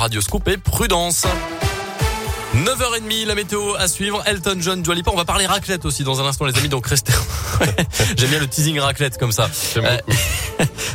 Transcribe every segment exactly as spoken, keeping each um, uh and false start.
Radioscoop et prudence. neuf heures trente, la météo à suivre. Elton John, Dua Lipa. On va parler raclette aussi dans un instant, les amis. Donc restez. J'aime bien le teasing raclette comme ça. J'aime beaucoup.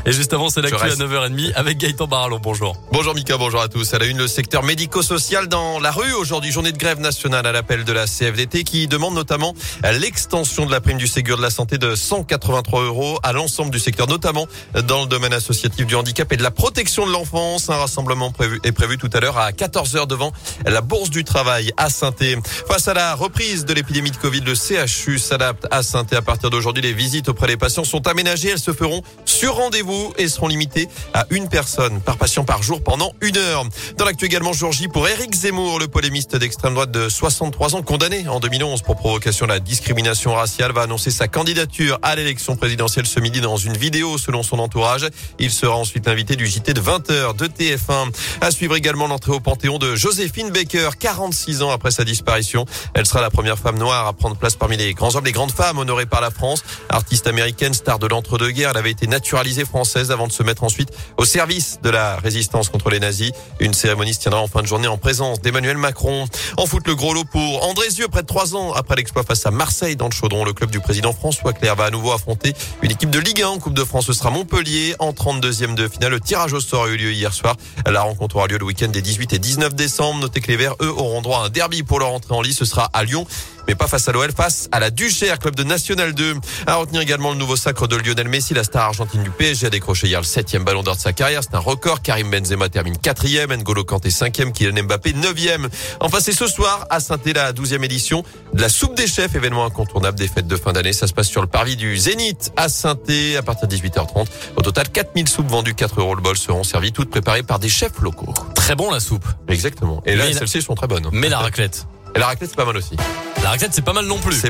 Et juste avant, c'est l'actu à neuf heures trente avec Gaëtan Baralon. Bonjour. Bonjour Mika, bonjour à tous. À la une, le secteur médico-social dans la rue. Aujourd'hui, journée de grève nationale à l'appel de la C F D T qui demande notamment l'extension de la prime du Ségur de la Santé de cent quatre-vingt-trois euros à l'ensemble du secteur, notamment dans le domaine associatif du handicap et de la protection de l'enfance. Un rassemblement prévu, est prévu tout à l'heure à quatorze heures devant la Bourse du Travail à Saint-Étienne. Face à la reprise de l'épidémie de Covid, le C H U s'adapte à Saint-Étienne. À partir d'aujourd'hui, les visites auprès des patients sont aménagées. Elles se feront sur rendez-vous et seront limitées à une personne par patient par jour pendant une heure. Dans l'actu également, jour J pour Éric Zemmour, le polémiste d'extrême droite de soixante-trois ans, condamné en deux mille onze pour provocation à la discrimination raciale, va annoncer sa candidature à l'élection présidentielle ce midi dans une vidéo selon son entourage. Il sera ensuite l'invité du J T de vingt heures de T F un. À suivre également l'entrée au Panthéon de Joséphine Baker, quarante-six ans après sa disparition. Elle sera la première femme noire à prendre place parmi les grands hommes, les grandes femmes honorées par la France. Artiste américaine, star de l'entre-deux-guerres, elle avait été naturalisée française avant de se mettre ensuite au service de la résistance contre les nazis. Une cérémonie se tiendra en fin de journée en présence d'Emmanuel Macron. En foot, le gros lot pour Andrézieux, près de trois ans après l'exploit face à Marseille dans le chaudron. Le club du président François Clerc va à nouveau affronter une équipe de Ligue un en Coupe de France. Ce sera Montpellier en trente-deuxième de finale. Le tirage au sort a eu lieu hier soir. La rencontre aura lieu le week-end des dix-huit et dix-neuf décembre. Notez que les Verts, eux, auront droit à un derby pour leur entrée en lice. Ce sera à Lyon, mais pas face à l'O L, face à la Duchère, club de National deux. À retenir également le nouveau sacre de Lionel Messi. La star argentine du P S G a décroché hier le septième ballon d'or de sa carrière. C'est un record. Karim Benzema termine quatrième, N'Golo Kanté cinquième, Kylian Mbappé neuvième. Enfin, c'est ce soir à Saint-Étienne la douzième édition de la Soupe des Chefs, événement incontournable des fêtes de fin d'année. Ça se passe sur le parvis du Zénith à Saint-Étienne à partir de dix-huit heures trente. Au total, quatre mille soupes vendues, quatre euros le bol, seront servies, toutes préparées par des chefs locaux. Très bon la soupe. Exactement. Et là, mais celles-ci la... sont très bonnes. Mais la raclette. Et la raclette, c'est pas mal aussi. La raclette, c'est pas mal non plus. C'est